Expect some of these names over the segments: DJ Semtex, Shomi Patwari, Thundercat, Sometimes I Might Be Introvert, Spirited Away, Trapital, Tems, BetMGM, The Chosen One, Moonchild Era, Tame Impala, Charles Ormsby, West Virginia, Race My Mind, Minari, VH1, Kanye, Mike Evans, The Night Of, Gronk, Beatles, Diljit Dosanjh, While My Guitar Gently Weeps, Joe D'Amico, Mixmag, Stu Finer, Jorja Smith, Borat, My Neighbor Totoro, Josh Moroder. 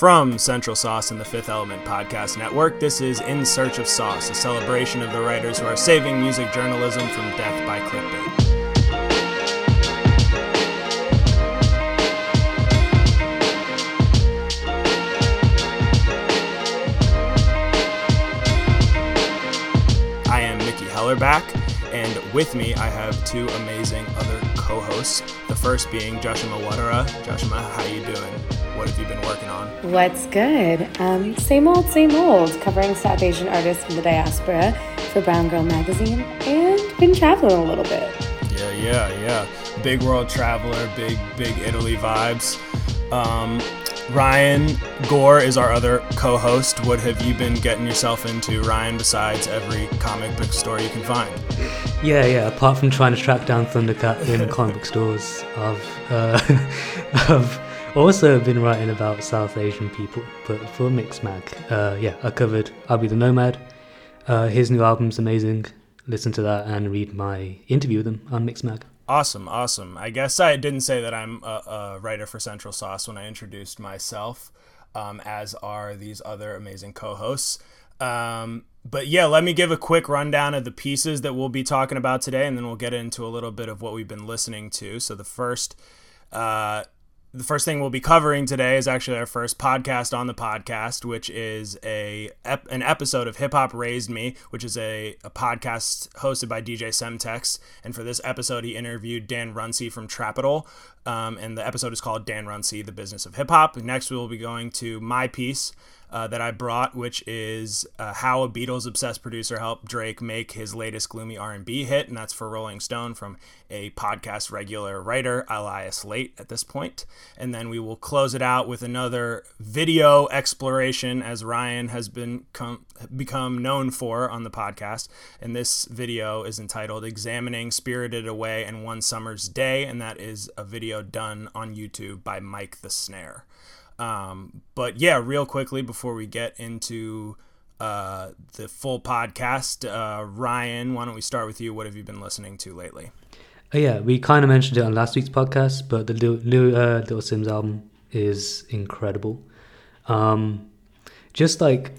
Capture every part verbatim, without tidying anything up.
From Central Sauce and the Fifth Element Podcast Network, this is In Search of Sauce, a celebration of the writers who are saving music journalism from death by clickbait. Back, and with me I have two amazing other co-hosts, the first being Joshima Wadara. Joshima, how you doing? What have you been working on? What's good? Um, same old, same old, covering South Asian artists from the diaspora for Brown Girl Magazine, and been traveling a little bit. Yeah, yeah, yeah. Big world traveler, big, big Italy vibes. Um, Ryan Gore is our other co-host. What have you been getting yourself into, Ryan, besides every comic book store you can find? Yeah, yeah. Apart from trying to track down Thundercat in comic book stores, I've, uh, I've also been writing about South Asian people, but for Mixmag. Uh, yeah, I covered I'll Be the Nomad. Uh, his new album's amazing. Listen to that and read my interview with him on Mixmag. Awesome, awesome. I guess I didn't say that I'm a, a writer for Central Sauce when I introduced myself, um, as are these other amazing co-hosts. Um, but yeah, let me give a quick rundown of the pieces that we'll be talking about today, and then we'll get into a little bit of what we've been listening to. So the first, uh, the first thing we'll be covering today is actually our first podcast on the podcast, which is a ep- an episode of Hip Hop Raised Me, which is a, a podcast hosted by D J Semtex. And for this episode, he interviewed Dan Runcie from Trapital. Um, and the episode is called Dan Runcie, The Business of Hip Hop. Next, we will be going to my piece uh, that I brought, which is uh, how a Beatles-obsessed producer helped Drake make his latest gloomy R and B hit. And that's for Rolling Stone from a podcast regular writer, Elias Late, at this point. And then we will close it out with another video exploration, as Ryan has been com- become known for on the podcast. And this video is entitled Examining Spirited Away and One Summer's Day. And that is a video done on YouTube by Mike the Snare. Um, but yeah, real quickly before we get into uh, the full podcast, uh, Ryan, why don't we start with you? What have you been listening to lately? Uh, yeah, we kind of mentioned it on last week's podcast, but the new uh, Little Simz album is incredible. Um, just like,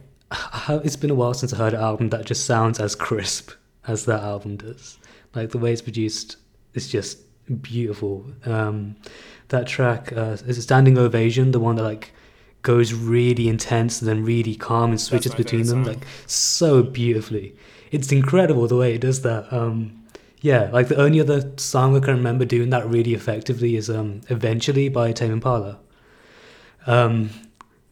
it's been a while since I heard an album that just sounds as crisp as that album does. Like the way it's produced, it's just beautiful. Um that track uh is a Standing Ovation, the one that like goes really intense and then really calm and switches between them song. Like so beautifully. It's incredible the way it does that. Um yeah like the only other song I can remember doing that really effectively is um Eventually by Tame Impala. Um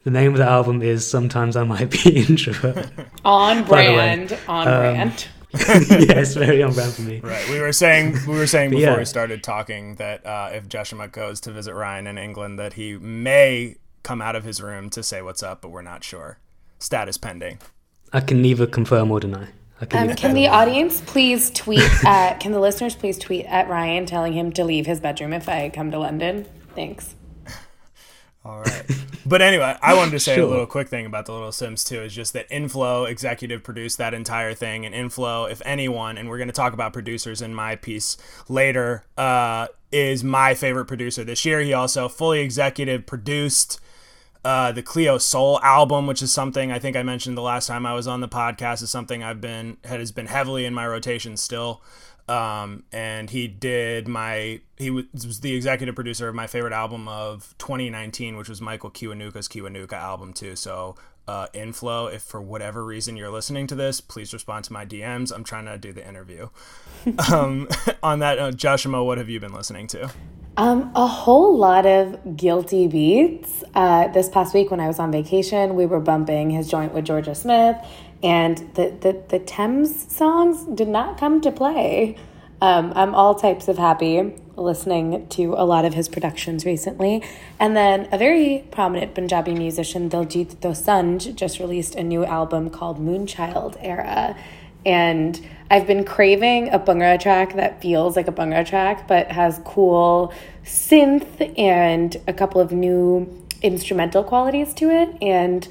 the name of the album is Sometimes I Might Be Introvert. on brand on um, brand yeah, it's very on brand for me. Right, we were saying we were saying before yeah. we started talking that uh, if Joshua goes to visit Ryan in England, that he may come out of his room to say what's up, but we're not sure. Status pending. I can neither confirm or deny. I can, um, can the audience please tweet? At, can the listeners please tweet at Ryan telling him to leave his bedroom if I come to London? Thanks. All right. But anyway, I wanted to say sure. a little quick thing about the Little Simz too, is just that Inflo executive produced that entire thing. And Inflo, if anyone, and we're going to talk about producers in my piece later, uh, is my favorite producer this year. He also fully executive produced uh, the Cleo Soul album, which is something I think I mentioned the last time I was on the podcast, is something I've been, has been heavily in my rotation still. Um, and he did my, he was the executive producer of my favorite album of twenty nineteen, which was Michael Kiwanuka's Kiwanuka album too. So, uh, Inflo, if for whatever reason you're listening to this, please respond to my D Ms. I'm trying to do the interview. um, on that, uh, Joshima, what have you been listening to? Um, a whole lot of GuiltyBeatz. Uh, this past week when I was on vacation, we were bumping his joint with Jorja Smith. And the, the, the Tems songs did not come to play. Um, I'm all types of happy listening to a lot of his productions recently. And then a very prominent Punjabi musician, Diljit Dosanjh, just released a new album called Moonchild Era. And I've been craving a Bhangra track that feels like a Bhangra track, but has cool synth and a couple of new instrumental qualities to it. And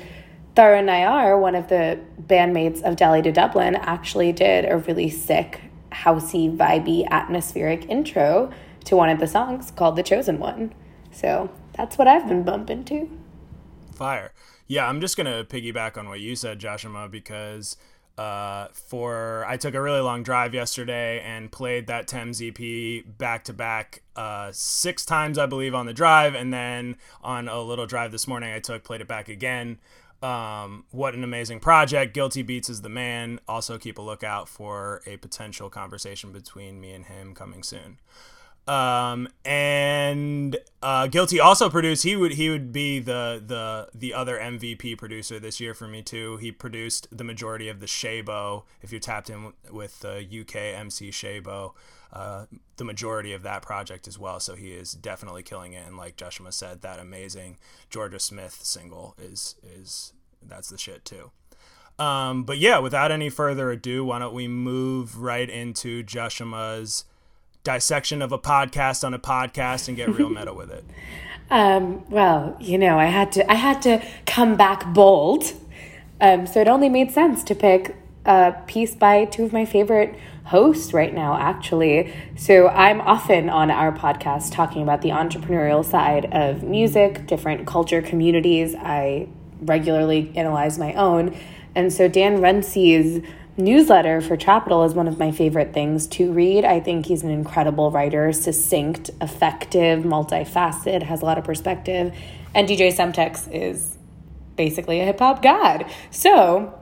Thara Nair, one of the bandmates of Delhi to Dublin, actually did a really sick, housey, vibey, atmospheric intro to one of the songs called The Chosen One. So that's what I've been bumping to. fire. Yeah, I'm just going to piggyback on what you said, Joshima, because uh, for I took a really long drive yesterday and played that Tems E P back-to-back uh, six times, I believe, on the drive. And then on a little drive this morning I took, played it back again. Um, what an amazing project. GuiltyBeatz is the man. Also keep a lookout for a potential conversation between me and him coming soon. Um, and, uh, Guilty also produced, he would, he would be the, the, the other M V P producer this year for me too. He produced the majority of the Shabo, if you're tapped in with the uh, U K M C Shabo, uh, the majority of that project as well. So he is definitely killing it. And like Joshima said, that amazing Jorja Smith single is, is, that's the shit too. Um, but yeah, without any further ado, why don't we move right into Joshima's dissection of a podcast on a podcast and get real meta with it. Um, well, you know, I had to I had to come back bold. Um, so it only made sense to pick a piece by two of my favorite hosts right now, actually. So I'm often on our podcast talking about the entrepreneurial side of music, different culture communities. I regularly analyze my own. And so Dan Runcie's newsletter for Trapital is one of my favorite things to read. I think he's an incredible writer, succinct, effective, multifaceted, has a lot of perspective. And D J Semtex is basically a hip hop god. So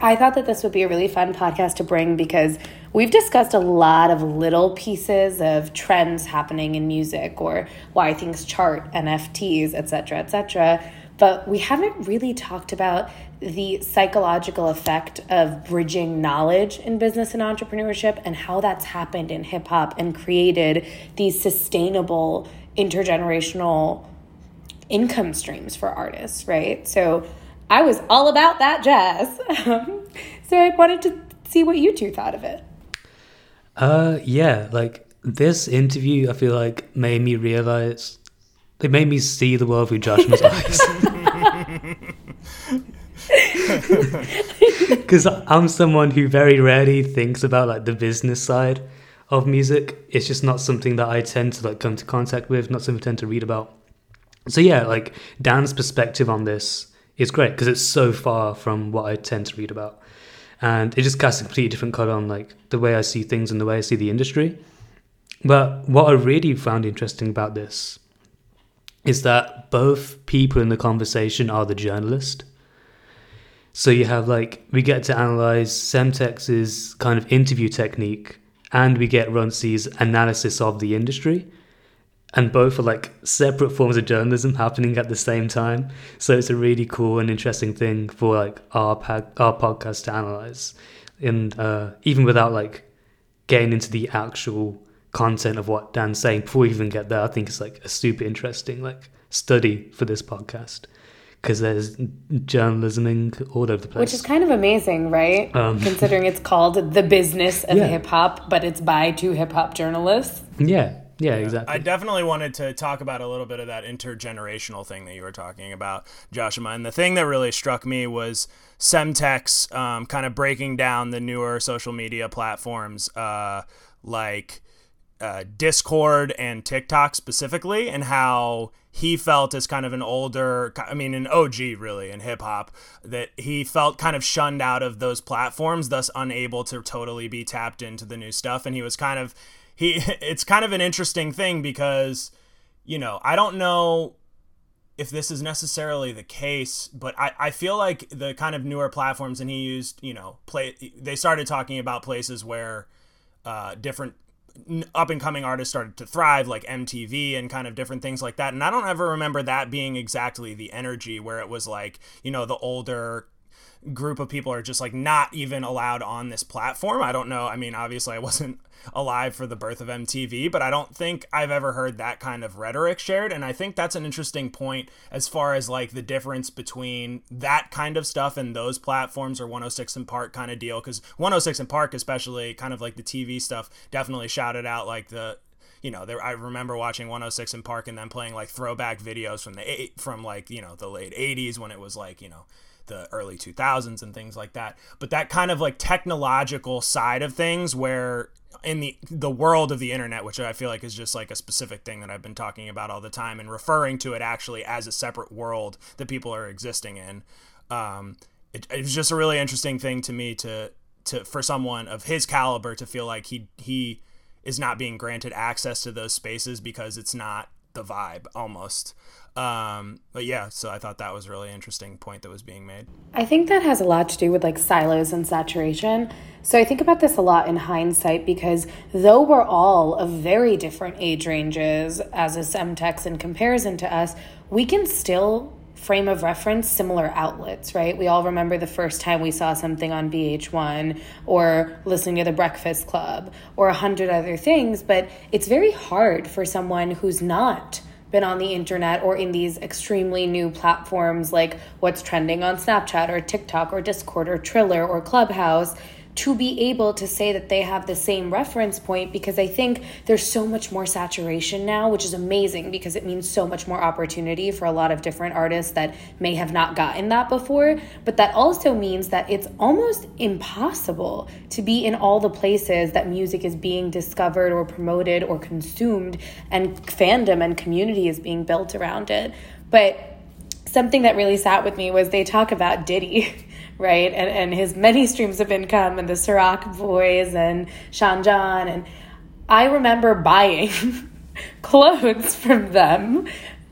I thought that this would be a really fun podcast to bring because we've discussed a lot of little pieces of trends happening in music or why things chart, N F Ts, et cetera, et cetera. But we haven't really talked about the psychological effect of bridging knowledge in business and entrepreneurship and how that's happened in hip hop and created these sustainable intergenerational income streams for artists, right? So I was all about that jazz. So I wanted to see what you two thought of it. Uh, yeah, like this interview, I feel like made me realize, they made me see the world through Joshima's eyes. Because I'm someone who very rarely thinks about like the business side of music. It's just not something that I tend to like come to contact with, not something I tend to read about. So yeah, like Dan's perspective on this is great because it's so far from what I tend to read about. And it just casts a completely different colour on like the way I see things and the way I see the industry. But what I really found interesting about this is that both people in the conversation are the journalist. So you have like, we get to analyze Semtex's kind of interview technique and we get Runcie's analysis of the industry. And both are like separate forms of journalism happening at the same time. So it's a really cool and interesting thing for like our pod- our podcast to analyze. And uh, even without like getting into the actual content of what Dan's saying before we even get there, I think it's like a super interesting like study for this podcast because there's journalisming all over the place, which is kind of amazing, right? Um, considering it's called The Business of yeah. Hip-Hop, but it's by two hip-hop journalists. yeah Yeah, exactly. I definitely wanted to talk about a little bit of that intergenerational thing that you were talking about, Joshima. And the thing that really struck me was Semtex um, kind of breaking down the newer social media platforms uh, like uh, Discord and TikTok specifically, and how he felt as kind of an older, I mean, an O G really in hip hop, that he felt kind of shunned out of those platforms, thus unable to totally be tapped into the new stuff. And he was kind of, He, it's kind of an interesting thing because, you know, I don't know if this is necessarily the case, but I, I feel like the kind of newer platforms, and he used, you know, play, they started talking about places where uh, different up and coming artists started to thrive, like M T V and kind of different things like that. And I don't ever remember that being exactly the energy where it was like, you know, the older group of people are just like not even allowed on this platform. I don't know. I mean, obviously I wasn't alive for the birth of M T V, but I don't think I've ever heard that kind of rhetoric shared. And I think that's an interesting point as far as like the difference between that kind of stuff and those platforms or one oh six and Park kind of deal. Cause one oh six and Park, especially kind of like the T V stuff, definitely shouted out like the, you know, there, I remember watching one oh six in Park and then playing like throwback videos from the eight, from like, you know, the late eighties when it was like, you know, the early two thousands and things like that. But that kind of like technological side of things where in the the world of the internet, which I feel like is just like a specific thing that I've been talking about all the time and referring to it actually as a separate world that people are existing in. Um, it, it was just a really interesting thing to me to, to, for someone of his caliber to feel like he, he is not being granted access to those spaces because it's not the vibe almost. Um, but yeah, so I thought that was a really interesting point that was being made. I think that has a lot to do with like silos and saturation. So I think about this a lot in hindsight, because though we're all of very different age ranges as a Semtex in comparison to us, we can still frame of reference similar outlets, right? We all remember the first time we saw something on V H one or listening to The Breakfast Club or a hundred other things, but it's very hard for someone who's not been on the internet or in these extremely new platforms like what's trending on Snapchat or TikTok or Discord or Triller or Clubhouse to be able to say that they have the same reference point, because I think there's so much more saturation now, which is amazing because it means so much more opportunity for a lot of different artists that may have not gotten that before. But that also means that it's almost impossible to be in all the places that music is being discovered or promoted or consumed and fandom and community is being built around it. But something that really sat with me was they talk about Diddy. Right, and, and his many streams of income and the Ciroc Boys and Sean John. And I remember buying clothes from them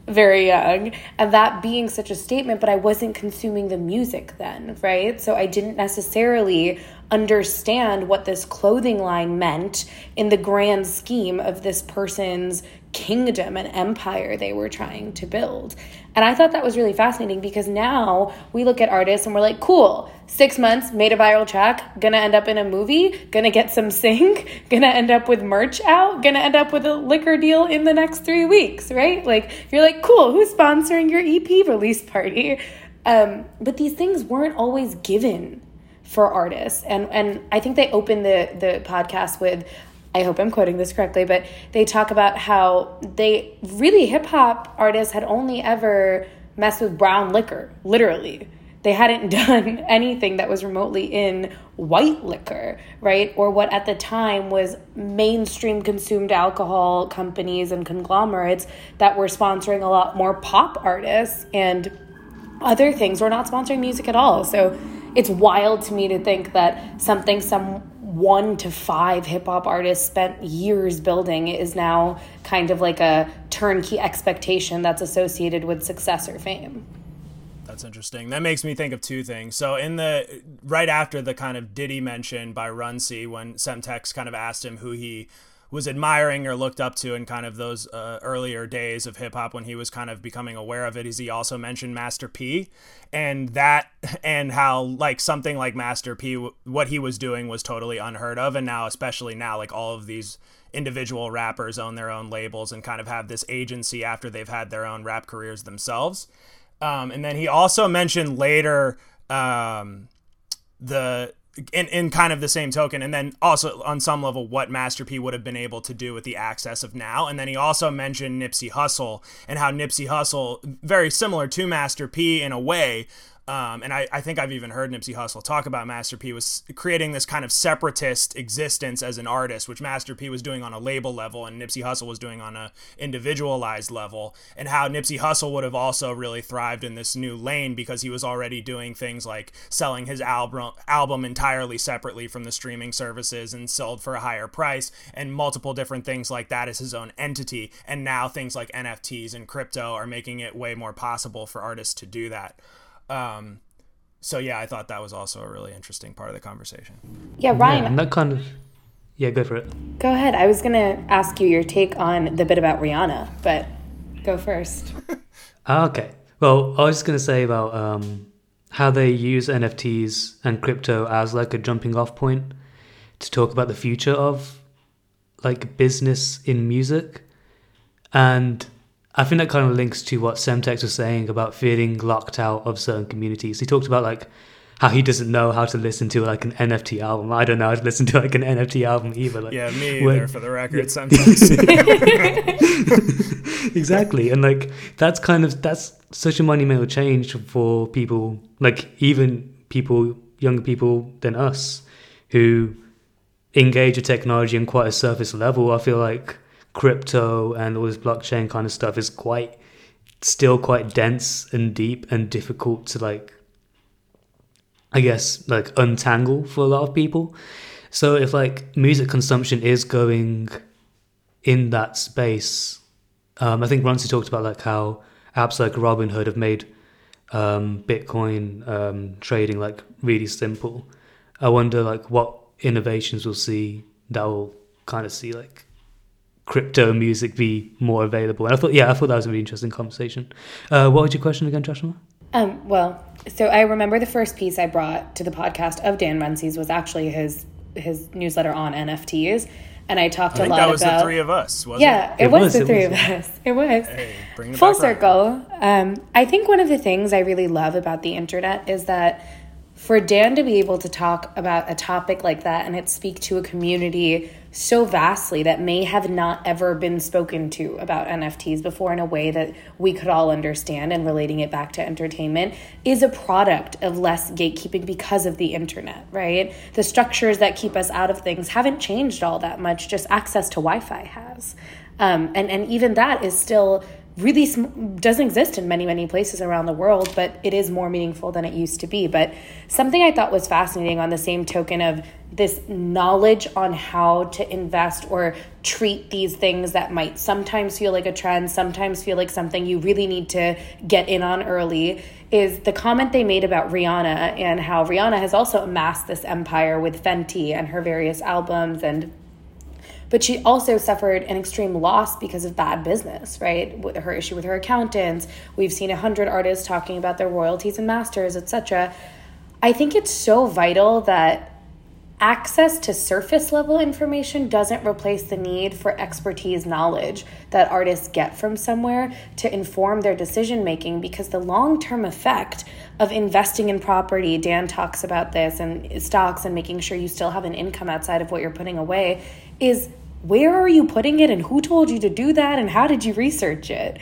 very young and that being such a statement, but I wasn't consuming the music then, right? So I didn't necessarily understand what this clothing line meant in the grand scheme of this person's kingdom and empire they were trying to build. And I thought that was really fascinating, because now we look at artists and we're like, cool, six months, made a viral track, gonna end up in a movie, gonna get some sync, gonna end up with merch out, gonna end up with a liquor deal in the next three weeks, right? Like, you're like, cool, who's sponsoring your E P release party? Um, but these things weren't always given for artists. And and I think they opened the the podcast with, I hope I'm quoting this correctly, but they talk about how they really, hip hop artists had only ever messed with brown liquor, literally. They hadn't done anything that was remotely in white liquor, right? Or what at the time was mainstream consumed alcohol companies and conglomerates that were sponsoring a lot more pop artists and other things were not sponsoring music at all. So it's wild to me to think that something some one to five hip-hop artists spent years building is now kind of like a turnkey expectation that's associated with success or fame. That's interesting. That makes me think of two things. So in the right after the kind of Diddy mention by Runcie, when Semtex kind of asked him who he was admiring or looked up to in kind of those uh, earlier days of hip hop when he was kind of becoming aware of it, is he also mentioned Master P, and that and how like something like Master P, what he was doing was totally unheard of. And now, especially now, like all of these individual rappers own their own labels and kind of have this agency after they've had their own rap careers themselves. Um, and then he also mentioned later um, the In, in kind of the same token, and then also on some level what Master P would have been able to do with the access of now. And then he also mentioned Nipsey Hussle and how Nipsey Hussle, very similar to Master P in a way, um, and I, I think I've even heard Nipsey Hussle talk about Master P was creating this kind of separatist existence as an artist, which Master P was doing on a label level and Nipsey Hussle was doing on a individualized level, and how Nipsey Hussle would have also really thrived in this new lane because he was already doing things like selling his album album entirely separately from the streaming services and sold for a higher price and multiple different things like that as his own entity. And now things like N F Ts and crypto are making it way more possible for artists to do that. Um, so yeah, I thought that was also a really interesting part of the conversation. Yeah, Ryan. Yeah, and that kind of, yeah, go for it. Go ahead. I was going to ask you your take on the bit about Rihanna, but go first. Okay. Well, I was just going to say about um, how they use N F Ts and crypto as like a jumping off point to talk about the future of like business in music. And I think that kind of links to what Semtex was saying about feeling locked out of certain communities. He talked about like how he doesn't know how to listen to like an N F T album. I don't know how to listen to like an N F T album either. Like, yeah, me either, when, for the record, yeah. sometimes. Exactly. And like, that's kind of, that's such a monumental change for people, like even people, younger people than us, who engage with technology on quite a surface level. I feel like crypto and all this blockchain kind of stuff is quite, still quite dense and deep and difficult to like, I guess, like untangle for a lot of people. So if like music consumption is going in that space, um, I think Runcie talked about like how apps like Robinhood have made um, Bitcoin um, trading like really simple. I wonder like what innovations we'll see that will kind of see like crypto music be more available. And I thought, yeah, I thought that was a really interesting conversation. Uh, what was your question again, Joshua? Um, well, so I remember the first piece I brought to the podcast of Dan Runcie's was actually his his newsletter on N F Ts, and I talked I a lot about. That was about, the three of us, wasn't yeah, it? Yeah, it was, was the it three was. of us. It was hey, bring full circle. Um, I think one of the things I really love about the internet is that for Dan to be able to talk about a topic like that and it speak to a community so vastly that may have not ever been spoken to about N F Ts before in a way that we could all understand, and relating it back to entertainment is a product of less gatekeeping because of the internet, right? The structures that keep us out of things haven't changed all that much, just access to Wi-Fi has. Um, and, and even that is still really sm- doesn't exist in many, many places around the world, but it is more meaningful than it used to be. But something I thought was fascinating on the same token of this knowledge on how to invest or treat these things that might sometimes feel like a trend, sometimes feel like something you really need to get in on early, is the comment they made about Rihanna and how Rihanna has also amassed this empire with Fenty and her various albums, and but she also suffered an extreme loss because of bad business, right? With her issue with her accountants. We've seen a hundred artists talking about their royalties and masters, et cetera. I think it's so vital that access to surface level information doesn't replace the need for expertise knowledge that artists get from somewhere to inform their decision making, because the long-term effect of investing in property, Dan talks about this, and stocks and making sure you still have an income outside of what you're putting away, is where are you putting it and who told you to do that and how did you research it?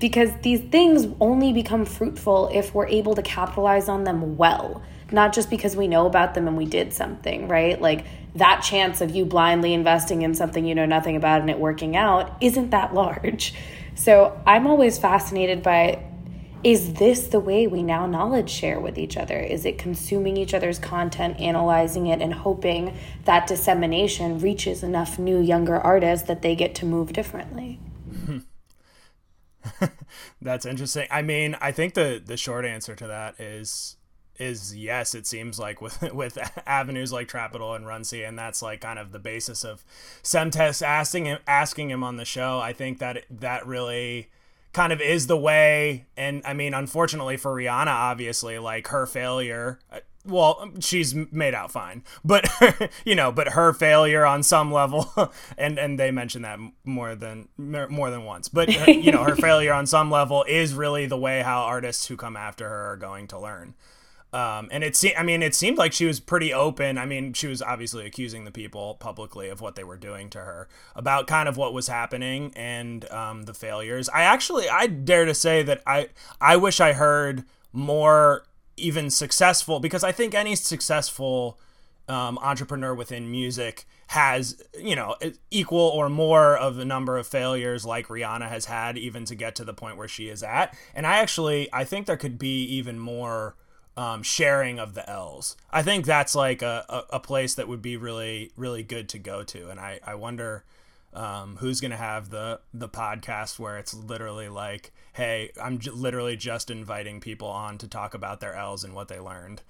Because these things only become fruitful if we're able to capitalize on them well, not just because we know about them and we did something, right? Like that chance of you blindly investing in something you know nothing about and it working out isn't that large. So I'm always fascinated by, is this the way we now knowledge share with each other? Is it consuming each other's content, analyzing it, and hoping that dissemination reaches enough new younger artists that they get to move differently? That's interesting. I mean, I think the, the short answer to that is is yes. It seems like with with avenues like Trapital and Runcie, and that's like kind of the basis of Semtex asking him, asking him on the show. I think that that really kind of is the way. And I mean, unfortunately for Rihanna, obviously, like her failure, well, she's made out fine, but you know, but her failure on some level, and and they mentioned that more than more than once, but you know, her failure on some level is really the way how artists who come after her are going to learn. Um, and it seemed, I mean, it seemed like she was pretty open. I mean, she was obviously accusing the people publicly of what they were doing to her about kind of what was happening and um, the failures. I actually, I dare to say that I, I wish I heard more even successful, because I think any successful um, entrepreneur within music has, you know, equal or more of the number of failures like Rihanna has had, even to get to the point where she is at. And I actually, I think there could be even more Um, sharing of the L's. I think that's like a, a, a place that would be really, really good to go to. And I, I wonder um, who's going to have the, the podcast where it's literally like, hey, I'm j- literally just inviting people on to talk about their L's and what they learned.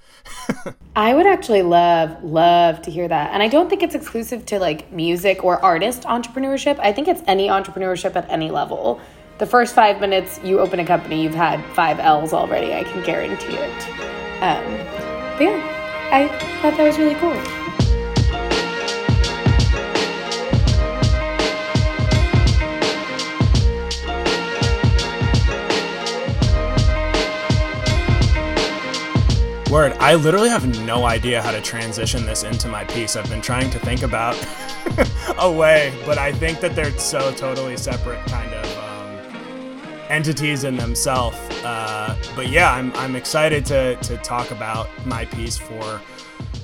I would actually love, love to hear that. And I don't think it's exclusive to like music or artist entrepreneurship. I think it's any entrepreneurship at any level. The first five minutes you open a company, you've had five L's already. I can guarantee it. Um, but yeah, I thought that was really cool. Word. I literally have no idea how to transition this into my piece. I've been trying to think about a way, but I think that they're so totally separate kind of um, entities in themselves. Uh, but yeah, I'm I'm excited to to talk about my piece for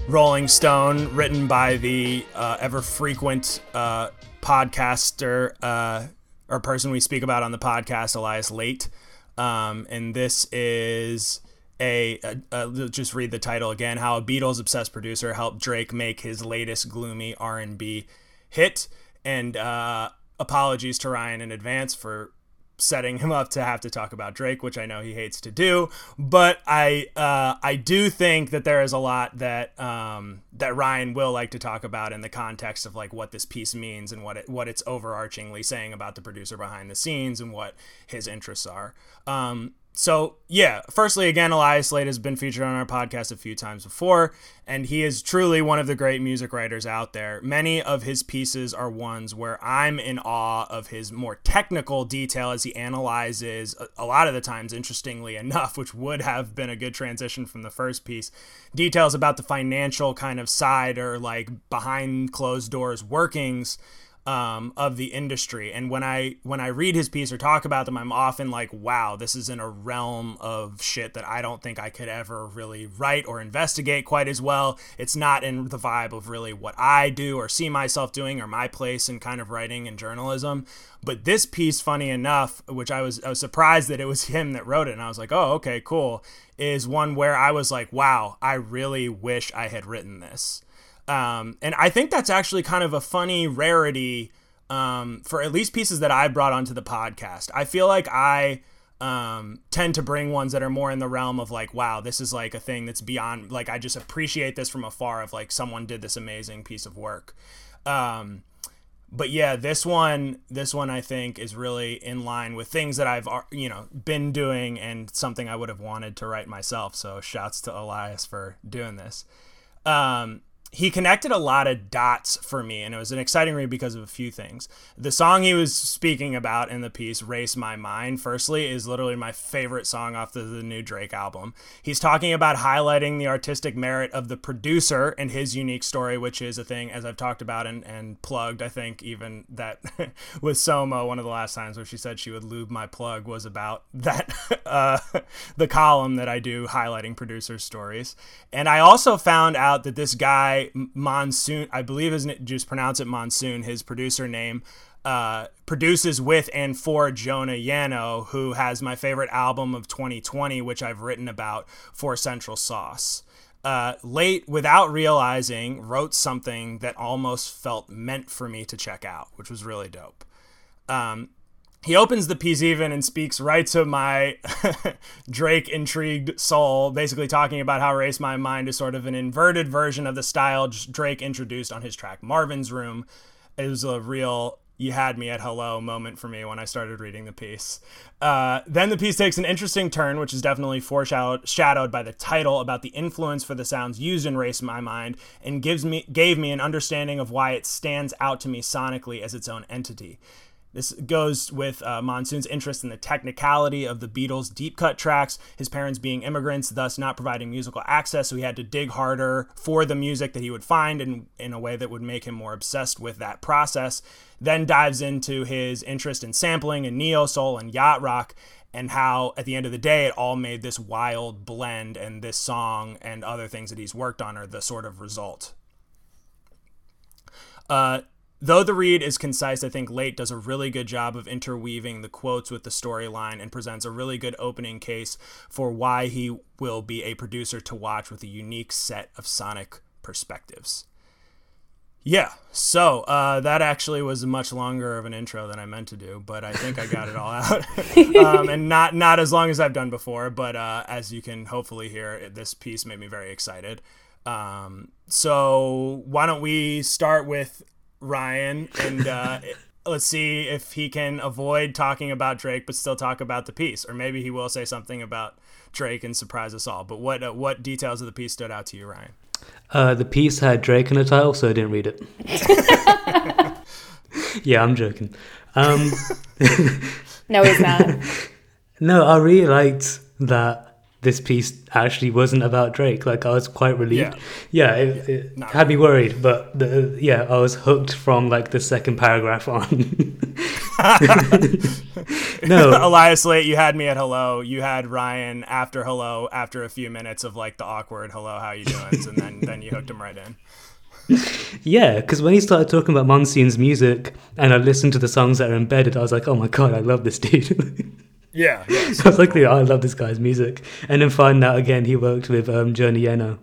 Rolling Stone, written by the uh, ever frequent uh, podcaster uh, or person we speak about on the podcast, Elias Late. Um, and this is a, a, a, just read the title again, how a Beatles obsessed producer helped Drake make his latest gloomy R and B hit. And, uh, apologies to Ryan in advance for setting him up to have to talk about Drake, which I know he hates to do, but I, uh, I do think that there is a lot that, um, that Ryan will like to talk about in the context of like what this piece means and what it, what it's overarchingly saying about the producer behind the scenes and what his interests are. Um, So, yeah, firstly, again, Elias Late has been featured on our podcast a few times before, and he is truly one of the great music writers out there. Many of his pieces are ones where I'm in awe of his more technical detail as he analyzes, a lot of the times, interestingly enough, which would have been a good transition from the first piece, details about the financial kind of side or like behind closed doors workings um of the industry. And when I when I read his piece or talk about them, I'm often like, wow, this is in a realm of shit that I don't think I could ever really write or investigate quite as well. It's not in the vibe of really what I do or see myself doing or my place in kind of writing and journalism. But this piece, funny enough, which I was, I was surprised that it was him that wrote it, and I was like, oh, okay, cool, is one where I was like, wow, I really wish I had written this. Um, and I think that's actually kind of a funny rarity um, for at least pieces that I brought onto the podcast. I feel like I um, tend to bring ones that are more in the realm of like, wow, this is like a thing that's beyond, like, I just appreciate this from afar of like someone did this amazing piece of work. Um, but yeah, this one, this one I think is really in line with things that I've, you know, been doing and something I would have wanted to write myself. So shouts to Elias for doing this. Um, He connected a lot of dots for me, and it was an exciting read because of a few things. The song he was speaking about in the piece, Race My Mind, firstly, is literally my favorite song off the, the new Drake album. He's talking about highlighting the artistic merit of the producer and his unique story, which is a thing, as I've talked about and, and plugged, I think, even that with Soma, one of the last times where she said she would lube my plug was about that, uh, the column that I do highlighting producer stories. And I also found out that this guy, Monsoon, I believe is just pronounce it Monsoon, his producer name, uh, produces with and for Jonah Yano, who has my favorite album of twenty twenty, which I've written about for Central Sauce. Uh, Late, without realizing, wrote something that almost felt meant for me to check out, which was really dope. Um, He opens the piece even and speaks right to my Drake-intrigued soul, basically talking about how Race My Mind is sort of an inverted version of the style Drake introduced on his track Marvin's Room. It was a real you had me at hello moment for me when I started reading the piece. Uh, then the piece takes an interesting turn, which is definitely foreshadowed by the title, about the influence for the sounds used in Race My Mind, and gives me gave me an understanding of why it stands out to me sonically as its own entity. This goes with uh, Monsoon's interest in the technicality of the Beatles' deep-cut tracks, his parents being immigrants, thus not providing musical access, so he had to dig harder for the music that he would find in, in a way that would make him more obsessed with that process. Then dives into his interest in sampling and neo-soul and yacht rock, and how, at the end of the day, it all made this wild blend, and this song and other things that he's worked on are the sort of result. Uh... Though the read is concise, I think Late does a really good job of interweaving the quotes with the storyline and presents a really good opening case for why he will be a producer to watch with a unique set of sonic perspectives. Yeah, so uh, that actually was much longer of an intro than I meant to do, but I think I got it all out. um, and not, not as long as I've done before, but uh, as you can hopefully hear, this piece made me very excited. Um, so why don't we start with Ryan, and uh, let's see if he can avoid talking about Drake but still talk about the piece, or maybe he will say something about Drake and surprise us all. But what uh, what details of the piece stood out to you, Ryan? Uh, the piece had Drake in the title, so I didn't read it. Yeah, I'm joking. Um, no, he's not. No, I really liked that this piece actually wasn't about Drake. Like, I was quite relieved. Yeah, yeah it, yeah. it no. had me worried, but the, yeah, I was hooked from like the second paragraph on. No, Elias Late, you had me at hello. You had Ryan after hello, after a few minutes of like the awkward hello, how you doing, and then then you hooked him right in. Yeah, because when he started talking about Monsoon's music and I listened to the songs that are embedded, I was like, oh my god, I love this dude. Yeah, yeah. So I was like, oh, I love this guy's music. And then finding out again he worked with um, Jonah Yano,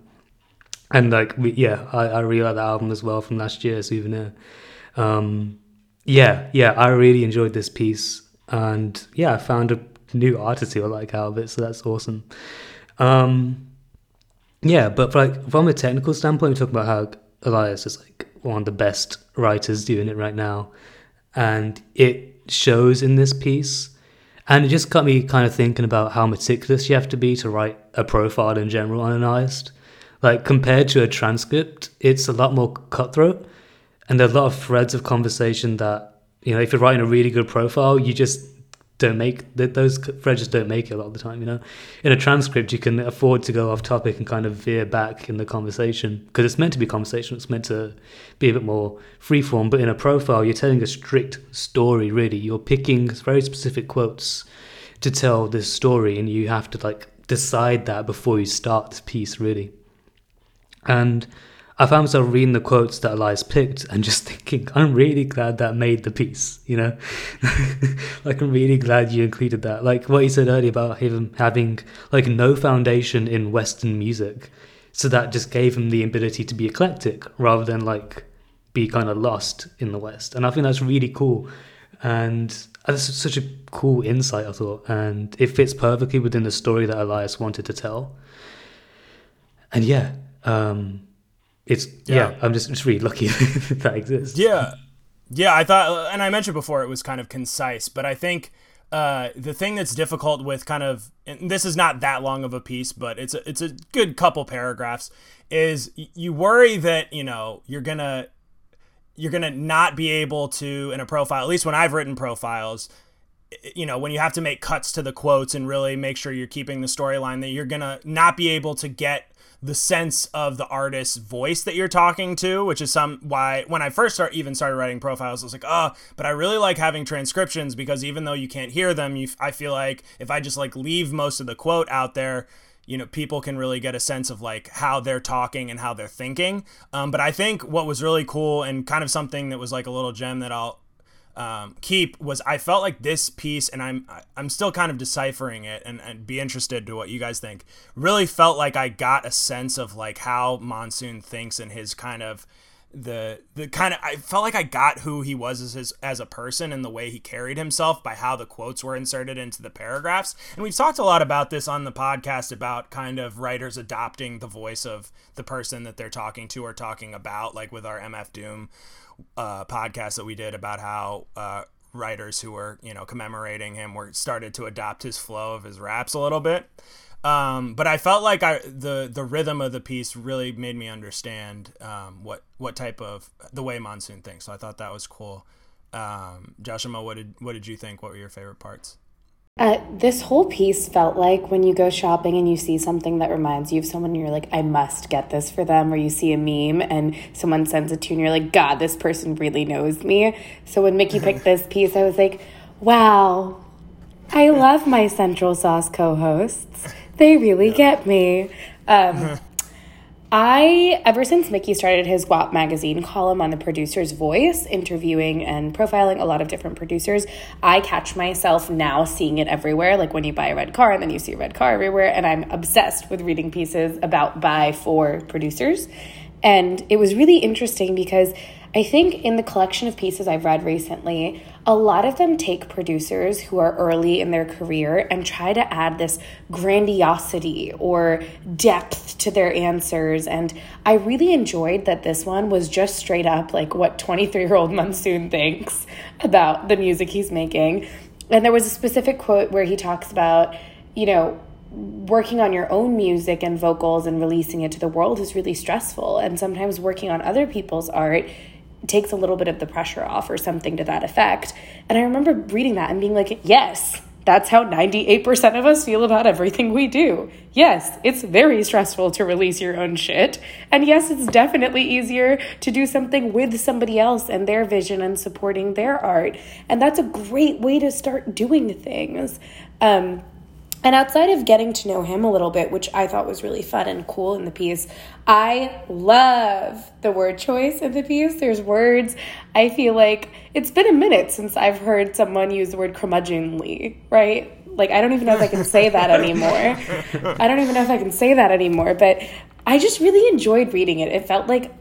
and like we, yeah I, I really like that album as well from last year, Souvenir. um, yeah yeah I really enjoyed this piece, and yeah I found a new artist who I like out of it, so that's awesome. Um, yeah, but like from a technical standpoint, we talk about how Elias is like one of the best writers doing it right now, and it shows in this piece. And it just got me kind of thinking about how meticulous you have to be to write a profile in general on an artist. Like, compared to a transcript, it's a lot more cutthroat, and there are a lot of threads of conversation that, you know, if you're writing a really good profile, you just don't make, those threads just don't make it a lot of the time, you know. In a transcript, you can afford to go off topic and kind of veer back in the conversation, because it's meant to be conversational, it's meant to be a bit more freeform. But in a profile, you're telling a strict story, really. You're picking very specific quotes to tell this story, and you have to like decide that before you start this piece, really. And I found myself reading the quotes that Elias picked and just thinking, I'm really glad that made the piece, you know? Like, I'm really glad you included that. Like, what you said earlier about him having, like, no foundation in Western music. So that just gave him the ability to be eclectic rather than, like, be kind of lost in the West. And I think that's really cool. And that's such a cool insight, I thought. And it fits perfectly within the story that Elias wanted to tell. And, yeah, um... It's yeah. yeah. I'm just just really lucky that exists. Yeah, yeah. I thought, and I mentioned before, it was kind of concise. But I think uh, the thing that's difficult with kind of, and this is not that long of a piece, but it's a, it's a good couple paragraphs, is you worry that you know you're gonna you're gonna not be able to, in a profile. At least when I've written profiles, you know, when you have to make cuts to the quotes and really make sure you're keeping the storyline, that you're gonna not be able to get the sense of the artist's voice that you're talking to, which is some why when I first start even started writing profiles, I was like, oh, but I really like having transcriptions, because even though you can't hear them, you I feel like if I just like leave most of the quote out there, you know, people can really get a sense of like how they're talking and how they're thinking. Um, but I think what was really cool and kind of something that was like a little gem that I'll um, keep was I felt like this piece, and I'm I'm still kind of deciphering it, and, and be interested to what you guys think, really felt like I got a sense of like how Monsoon thinks and his kind of the the kind of I felt like I got who he was as his, as a person and the way he carried himself by how the quotes were inserted into the paragraphs. And we've talked a lot about this on the podcast about kind of writers adopting the voice of the person that they're talking to or talking about, like with our M F Doom uh podcast that we did about how uh writers who were, you know, commemorating him were started to adopt his flow of his raps a little bit. Um, but I felt like I the the rhythm of the piece really made me understand um, what what type of the way Monsoon thinks. So I thought that was cool. Um, Joshima, what did what did you think? What were your favorite parts? Uh, this whole piece felt like when you go shopping and you see something that reminds you of someone and you're like, I must get this for them. Or you see a meme and someone sends it to you and you're like, God, this person really knows me. So when Mickey picked this piece, I was like, wow, I love my Central Sauce co-hosts. They really get me. Um, I, ever since Mickey started his W A P magazine column on the Producer's Voice, interviewing and profiling a lot of different producers, I catch myself now seeing it everywhere. Like when you buy a red car and then you see a red car everywhere. And I'm obsessed with reading pieces about by for producers. And it was really interesting because I think in the collection of pieces I've read recently, a lot of them take producers who are early in their career and try to add this grandiosity or depth to their answers. And I really enjoyed that this one was just straight up like what twenty-three-year-old Monsoon thinks about the music he's making. And there was a specific quote where he talks about, you know, working on your own music and vocals and releasing it to the world is really stressful. And sometimes working on other people's art takes a little bit of the pressure off or something to that effect. And I remember reading that and being like, yes, That's how ninety-eight percent of us feel about everything we do. Yes, it's very stressful to release your own shit. And yes, it's definitely easier to do something with somebody else and their vision and supporting their art. And that's a great way to start doing things. Um, and outside of getting to know him a little bit, which I thought was really fun and cool in the piece, I love the word choice in the piece. There's words. I feel like it's been a minute since I've heard someone use the word curmudgeonly, right? Like, I don't even know if I can say that anymore. I don't even know if I can say that anymore, but I just really enjoyed reading it. It felt like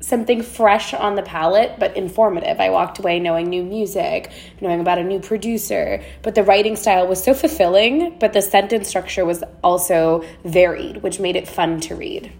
something fresh on the palate, but informative. I walked away knowing new music, knowing about a new producer, but the writing style was so fulfilling, but the sentence structure was also varied, which made it fun to read.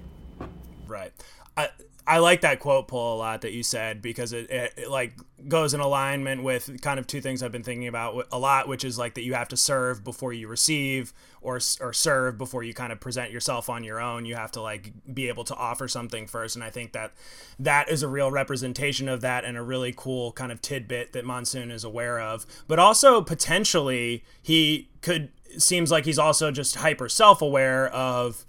Right. I I like that quote pull a lot that you said, because it, it, it like goes in alignment with kind of two things I've been thinking about a lot, which is like that you have to serve before you receive, or or serve before you kind of present yourself on your own. You have to like be able to offer something first. And I think that that is a real representation of that, and a really cool kind of tidbit that Monsoon is aware of. But also potentially he could, seems like he's also just hyper self-aware of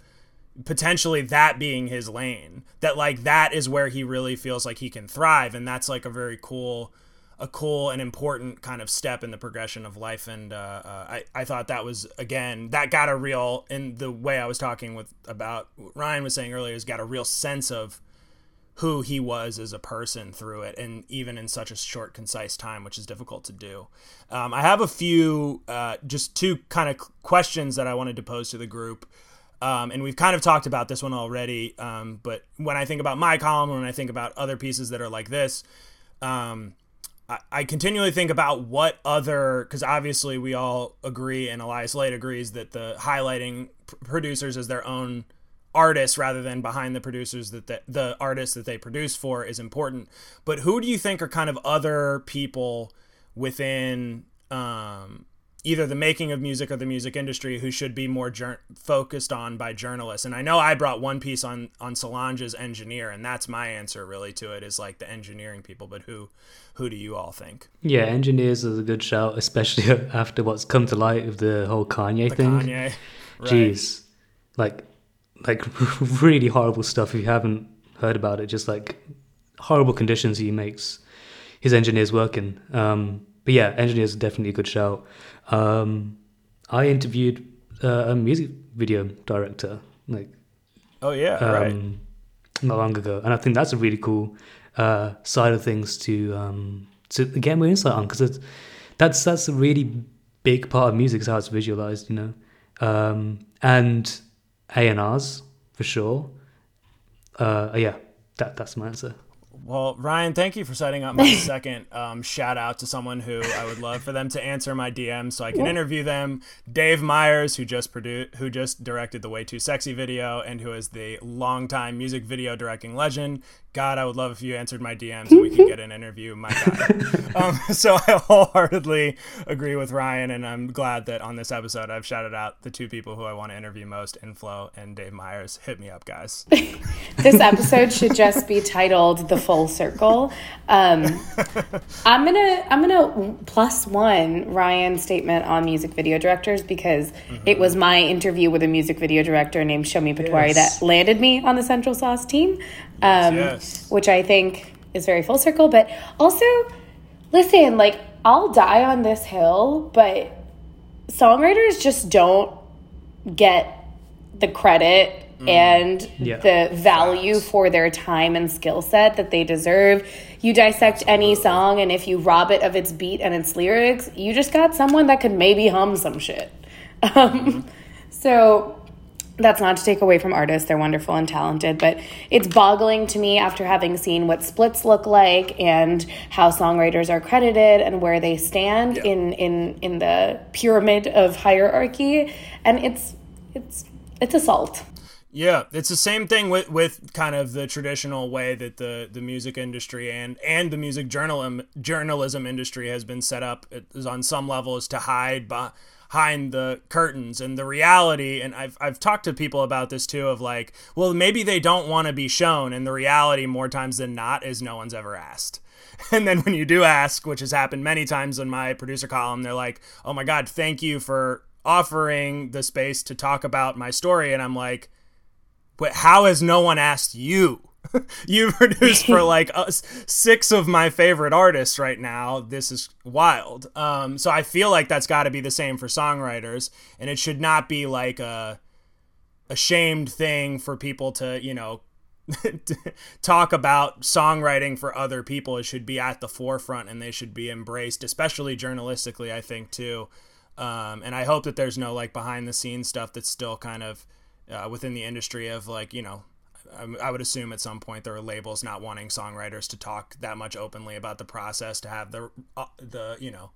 potentially that being his lane, that like that is where he really feels like he can thrive. And that's like a very cool a cool and important kind of step in the progression of life. And uh, uh I, I thought that was, again, that got a real, in the way I was talking with about what Ryan was saying earlier, has got a real sense of who he was as a person through it, and even in such a short, concise time, which is difficult to do. um I have a few uh just two kind of questions that I wanted to pose to the group. Um, and we've kind of talked about this one already, um, but when I think about my column, when I think about other pieces that are like this, um, I, I continually think about what other, because obviously we all agree, and Elias Late agrees, that the highlighting p- producers as their own artists rather than behind the producers that the, the artists that they produce for is important. But who do you think are kind of other people within um either the making of music or the music industry who should be more jur- focused on by journalists? And I know I brought one piece on, on Solange's engineer, and that's my answer really to it, is like the engineering people, but who, who do you all think? Yeah. Engineers is a good shout, especially after what's come to light of the whole Kanye the thing. Kanye, right. Jeez. Like, like really horrible stuff. If you haven't heard about it, just like horrible conditions he makes his engineers work in. Um, But yeah, engineers are definitely a good shout. Um, I interviewed uh, a music video director, like, oh yeah, um, right, not long ago, and I think that's a really cool uh, side of things to um, to get more insight on, because that's that's a really big part of music, is how it's visualized, you know, um, and A and R's for sure. Uh, yeah, that that's my answer. Well, Ryan, thank you for setting up my second um, shout out to someone who I would love for them to answer my D M so I can interview them. Dave Myers, who just produced, who just directed the Way Too Sexy video, and who is the longtime music video directing legend. God, I would love if you answered my D Ms and we could get an interview. My God. um, so I wholeheartedly agree with Ryan, and I'm glad that on this episode I've shouted out the two people who I want to interview most, Inflo and Dave Myers. Hit me up, guys. This episode should just be titled "The Full Circle." Um, I'm gonna I'm gonna plus one Ryan's statement on music video directors, because mm-hmm. it was my interview with a music video director named Shomi Patwari yes. that landed me on the Central Sauce team. Um, yes. Which I think is very full circle. But also, listen, like, I'll die on this hill, but songwriters just don't get the credit mm. and yeah. the value Facts. For their time and skill set that they deserve. You dissect any song, and if you rob it of its beat and its lyrics, you just got someone that could maybe hum some shit. Um, mm-hmm. So... that's not to take away from artists. They're wonderful and talented, but it's boggling to me, after having seen what splits look like and how songwriters are credited and where they stand yeah. in, in, in the pyramid of hierarchy. And it's, it's, it's assault. Yeah. It's the same thing with, with kind of the traditional way that the, the music industry and, and the music journalism, journalism industry has been set up. It is on some levels to hide by, behind the curtains and the reality. And I've I've talked to people about this too, of like, well, maybe they don't want to be shown, and the reality more times than not is no one's ever asked. And then when you do ask, which has happened many times in my producer column, they're like, oh my God, thank you for offering the space to talk about my story. And I'm like, but how has no one asked you? You produced for like uh, six of my favorite artists right now. This is wild. Um, so I feel like that's got to be the same for songwriters, and it should not be like a, a shamed thing for people to, you know, talk about songwriting for other people. It should be at the forefront, and they should be embraced, especially journalistically, I think too. Um, and I hope that there's no like behind the scenes stuff that's still kind of uh, within the industry of like, you know, I would assume at some point there are labels not wanting songwriters to talk that much openly about the process, to have the, uh, the, you know,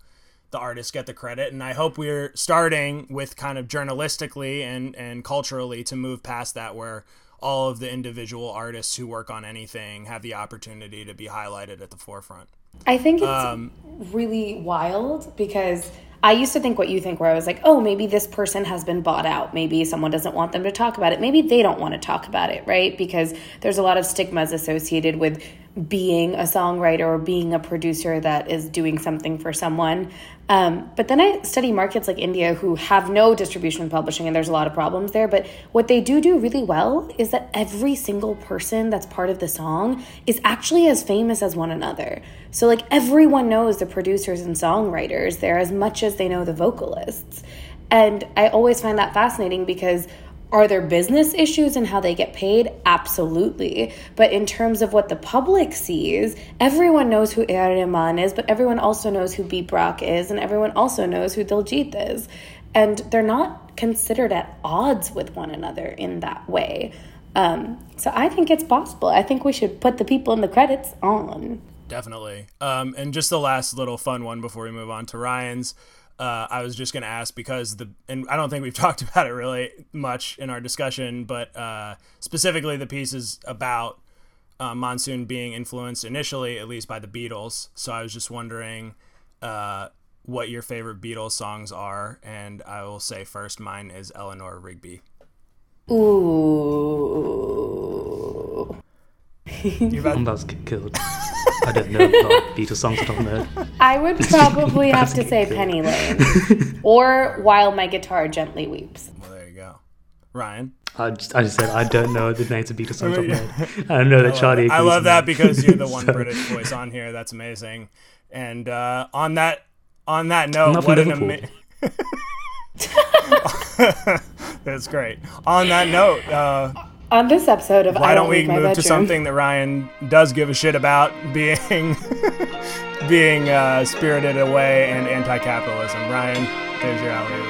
the artists get the credit. And I hope we're starting with kind of journalistically and, and culturally to move past that, where all of the individual artists who work on anything have the opportunity to be highlighted at the forefront. I think it's um, really wild, because I used to think what you think, where I was like, oh, maybe this person has been bought out. Maybe someone doesn't want them to talk about it. Maybe they don't want to talk about it, right? Because there's a lot of stigmas associated with being a songwriter or being a producer that is doing something for someone. Um, but then I study markets like India, who have no distribution and publishing, and there's a lot of problems there. But what they do do really well is that every single person that's part of the song is actually as famous as one another. So like everyone knows the producers and songwriters there as much as they know the vocalists. And I always find that fascinating, because are there business issues in how they get paid? Absolutely. But in terms of what the public sees, everyone knows who A R. Rahman is, but everyone also knows who Beat Brock is, and everyone also knows who Diljit is. And they're not considered at odds with one another in that way. Um, so I think it's possible. I think we should put the people in the credits on. Definitely. Um, and just the last little fun one before we move on to Ryan's. Uh, I was just going to ask, because the, and I don't think we've talked about it really much in our discussion, but uh, specifically the piece is about uh, Monsoon being influenced initially, at least, by the Beatles. So I was just wondering uh, what your favorite Beatles songs are. And I will say first, mine is Eleanor Rigby. Ooh. You're about, I'm about to get killed. I don't know about Beatles songs at all, no. I would probably have to say killed. Penny Lane. Or While My Guitar Gently Weeps. Well, there you go. Ryan? I just, I just said I don't know the names of Beatles songs I've heard. I don't know that Charlie I love that, because you're the one so. British voice on here. That's amazing. And uh, on that on that note, Not what an amazing... That's great. On that note... Uh, On this episode of Why I Don't Leave My Bedroom. Why don't we move to something that Ryan does give a shit about, being being uh, Spirited Away and anti-capitalism. Ryan, there's your alley.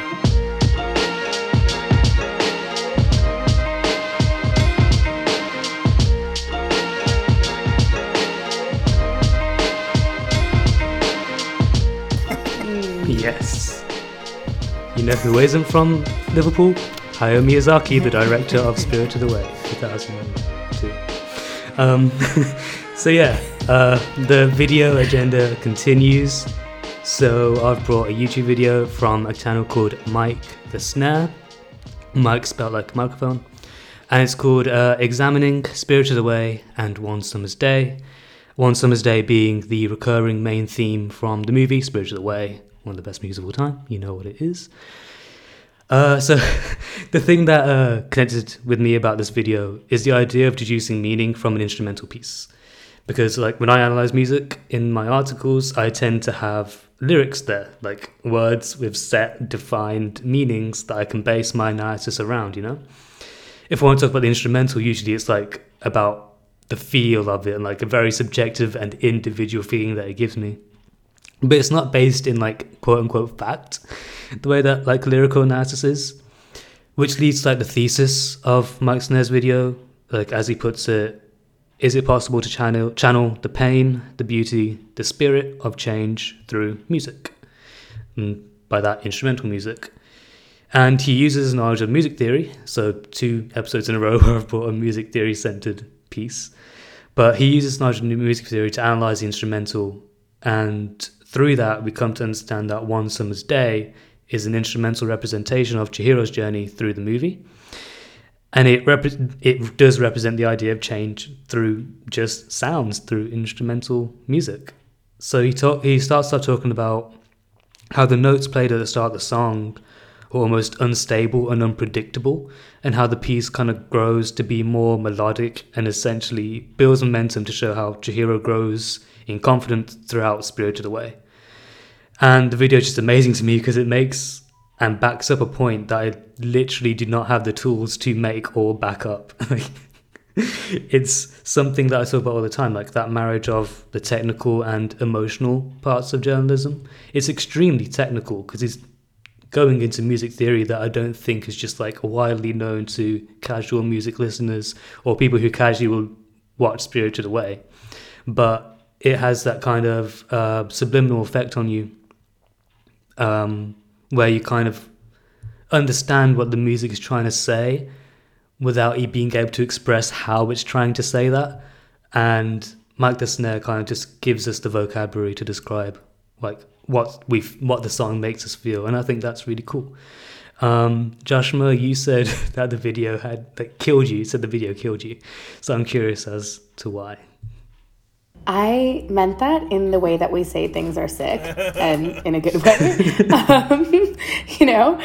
Yes. You know who isn't from Liverpool? Hayao Miyazaki, the director of Spirited Away, two thousand two. Um, so yeah, uh, the video agenda continues. So I've brought a YouTube video from a channel called Mike the Snare. Mike spelled like microphone. And it's called uh, Examining Spirited Away and One Summer's Day. One Summer's Day being the recurring main theme from the movie Spirited Away, one of the best movies of all time. You know what it is. Uh, so the thing that uh, connected with me about this video is the idea of deducing meaning from an instrumental piece. Because like when I analyze music in my articles, I tend to have lyrics there, like words with set defined meanings that I can base my analysis around, you know? If I want to talk about the instrumental, usually it's like about the feel of it and like a very subjective and individual feeling that it gives me. But it's not based in like quote unquote fact, the way that like lyrical analysis is, which leads to like the thesis of Mike Snare's video. Like as he puts it, is it possible to channel channel the pain, the beauty, the spirit of change through music? And by that, instrumental music. And he uses his knowledge of music theory. So two episodes in a row where I've brought a music theory centered piece. But he uses knowledge of music theory to analyze the instrumental, and through that, we come to understand that One Summer's Day is an instrumental representation of Chihiro's journey through the movie. And it rep- it does represent the idea of change through just sounds, through instrumental music. So he talk he starts out talking about how the notes played at the start of the song are almost unstable and unpredictable, and how the piece kind of grows to be more melodic and essentially builds momentum to show how Chihiro grows in confidence throughout Spirited Away. And the video is just amazing to me because it makes and backs up a point that I literally did not have the tools to make or back up. It's something that I talk about all the time, like that marriage of the technical and emotional parts of journalism. It's extremely technical because it's going into music theory that I don't think is just like widely known to casual music listeners or people who casually will watch Spirited Away. But it has that kind of uh, subliminal effect on you, um, where you kind of understand what the music is trying to say without you being able to express how it's trying to say that. And Mike the Snare kind of just gives us the vocabulary to describe like what we what the song makes us feel, and I think that's really cool. Um, Joshua, you said that the video had that killed you. You said the video killed you, so I'm curious as to why. I meant that in the way that we say things are sick, and in a good way. Um, you know,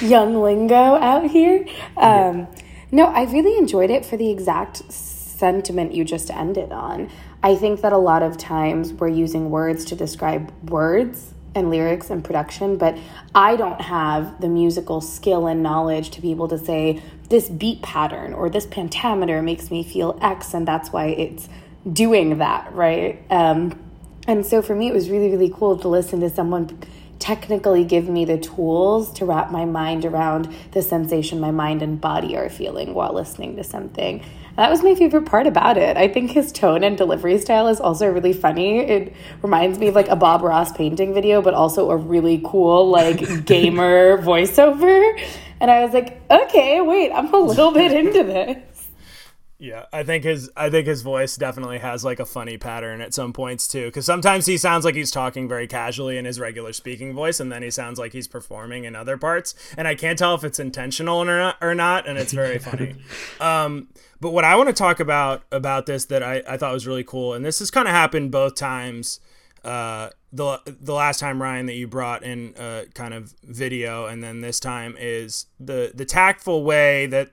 young lingo out here. Um, no, I really enjoyed it for the exact sentiment you just ended on. I think that a lot of times we're using words to describe words and lyrics and production, but I don't have the musical skill and knowledge to be able to say this beat pattern or this pentameter makes me feel X, and that's why it's doing that, right? Um, and so for me, it was really, really cool to listen to someone technically give me the tools to wrap my mind around the sensation my mind and body are feeling while listening to something. And that was my favorite part about it. I think his tone and delivery style is also really funny. It reminds me of like a Bob Ross painting video, but also a really cool like gamer voiceover. And I was like, okay, wait, I'm a little bit into this. Yeah, I think his I think his voice definitely has like a funny pattern at some points too, because sometimes he sounds like he's talking very casually in his regular speaking voice, and then he sounds like he's performing in other parts, and I can't tell if it's intentional or not, or not and it's very funny. Um, but what I want to talk about about this that I, I thought was really cool, and this has kind of happened both times, uh, the the last time, Ryan, that you brought in a kind of video, and then this time is the the tactful way that,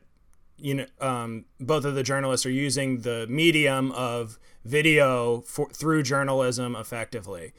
you know, um, both of the journalists are using the medium of video for, through journalism effectively.